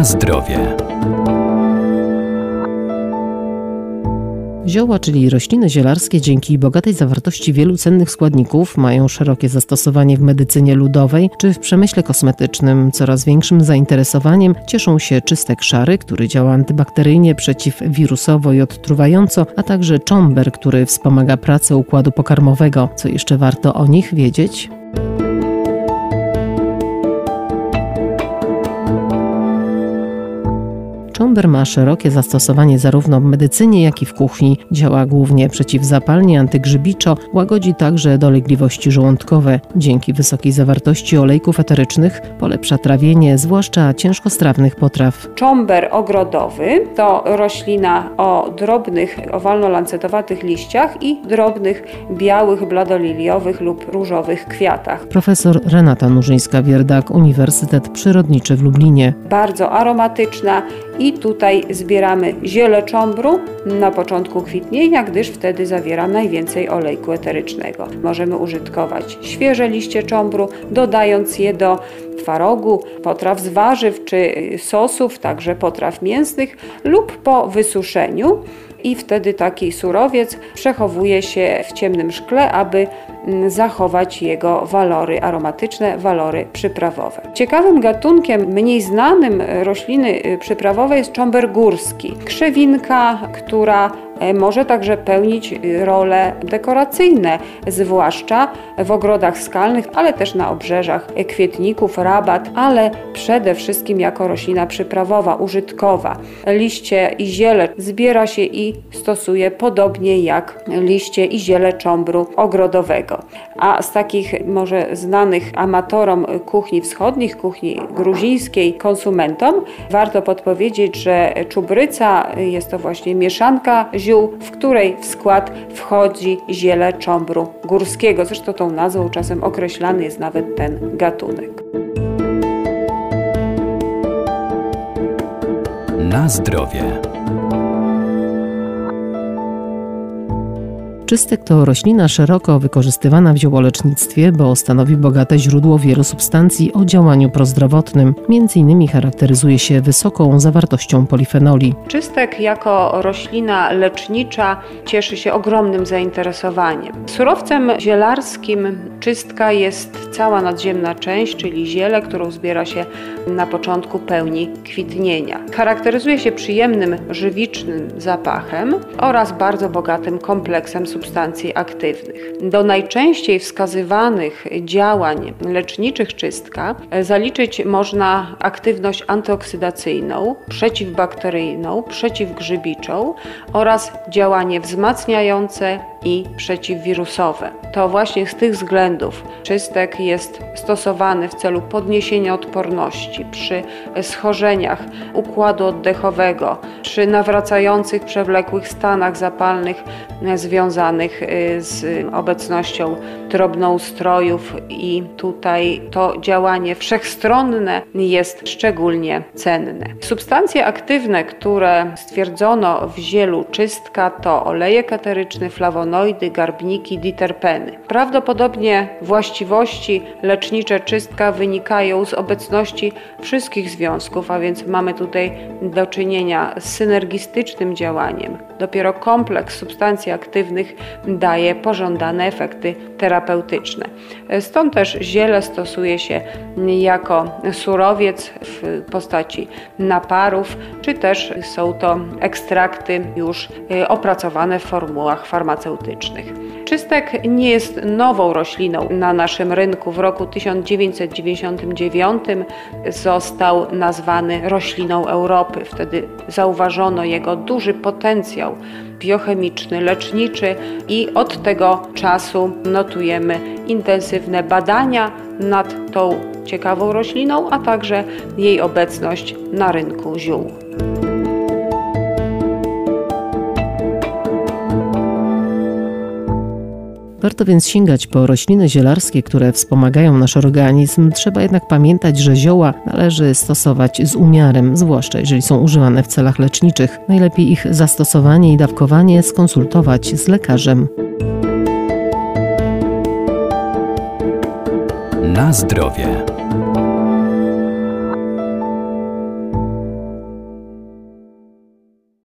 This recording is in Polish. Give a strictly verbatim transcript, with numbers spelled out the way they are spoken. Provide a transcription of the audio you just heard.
Na zdrowie. Zioła, czyli rośliny zielarskie, dzięki bogatej zawartości wielu cennych składników mają szerokie zastosowanie w medycynie ludowej czy w przemyśle kosmetycznym. Coraz większym zainteresowaniem cieszą się czystek szary, który działa antybakteryjnie, przeciwwirusowo i odtruwająco, a także cząber, który wspomaga pracę układu pokarmowego. Co jeszcze warto o nich wiedzieć? Cząber ma szerokie zastosowanie zarówno w medycynie, jak i w kuchni. Działa głównie przeciwzapalnie, antygrzybiczo, łagodzi także dolegliwości żołądkowe. Dzięki wysokiej zawartości olejków eterycznych polepsza trawienie, zwłaszcza ciężkostrawnych potraw. Cząber ogrodowy to roślina o drobnych, owalno-lancetowatych liściach i drobnych, białych, bladoliliowych lub różowych kwiatach. Profesor Renata Nurzyńska-Wierdak, Uniwersytet Przyrodniczy w Lublinie. Bardzo aromatyczna i I tutaj zbieramy ziele cząbru na początku kwitnienia, gdyż wtedy zawiera najwięcej olejku eterycznego. Możemy użytkować świeże liście cząbru, dodając je do twarogu, potraw z warzyw czy sosów, także potraw mięsnych, lub po wysuszeniu. I wtedy taki surowiec przechowuje się w ciemnym szkle, aby zachować jego walory aromatyczne, walory przyprawowe. Ciekawym gatunkiem, mniej znanym rośliny przyprawowej jest cząber górski. Krzewinka, która może także pełnić role dekoracyjne, zwłaszcza w ogrodach skalnych, ale też na obrzeżach kwietników, rabat, ale przede wszystkim jako roślina przyprawowa, użytkowa. Liście i ziele zbiera się i stosuje podobnie jak liście i ziele cząbru ogrodowego. A z takich może znanych amatorom kuchni wschodnich, kuchni gruzińskiej, konsumentom, warto podpowiedzieć, że czubryca jest to właśnie mieszanka ziół, w której w skład wchodzi ziele cząbru górskiego. Zresztą tą nazwą czasem określany jest nawet ten gatunek. Na zdrowie. Czystek to roślina szeroko wykorzystywana w ziołolecznictwie, bo stanowi bogate źródło wielu substancji o działaniu prozdrowotnym. Między innymi charakteryzuje się wysoką zawartością polifenoli. Czystek jako roślina lecznicza cieszy się ogromnym zainteresowaniem. Surowcem zielarskim czystka jest cała nadziemna część, czyli ziele, którą zbiera się na początku pełni kwitnienia. Charakteryzuje się przyjemnym, żywicznym zapachem oraz bardzo bogatym kompleksem substancji. substancji aktywnych. Do najczęściej wskazywanych działań leczniczych czystka zaliczyć można aktywność antyoksydacyjną, przeciwbakteryjną, przeciwgrzybiczą oraz działanie wzmacniające i przeciwwirusowe. To właśnie z tych względów czystek jest stosowany w celu podniesienia odporności przy schorzeniach układu oddechowego, przy nawracających przewlekłych stanach zapalnych związanych z obecnością drobnoustrojów i tutaj to działanie wszechstronne jest szczególnie cenne. Substancje aktywne, które stwierdzono w zielu czystka, to olejek eteryczny, flawonoid, garbniki, diterpeny. Prawdopodobnie właściwości lecznicze czystka wynikają z obecności wszystkich związków, a więc mamy tutaj do czynienia z synergistycznym działaniem. Dopiero kompleks substancji aktywnych daje pożądane efekty terapeutyczne. Stąd też ziele stosuje się jako surowiec w postaci naparów, czy też są to ekstrakty już opracowane w formułach farmaceutycznych. Czystek nie jest nową rośliną na naszym rynku. W roku tysiąc dziewięćset dziewięćdziesiątym dziewiątym został nazwany rośliną Europy. Wtedy zauważono jego duży potencjał biochemiczny, leczniczy i od tego czasu notujemy intensywne badania nad tą ciekawą rośliną, a także jej obecność na rynku ziół. Warto więc sięgać po rośliny zielarskie, które wspomagają nasz organizm. Trzeba jednak pamiętać, że zioła należy stosować z umiarem, zwłaszcza jeżeli są używane w celach leczniczych. Najlepiej ich zastosowanie i dawkowanie skonsultować z lekarzem. Na zdrowie.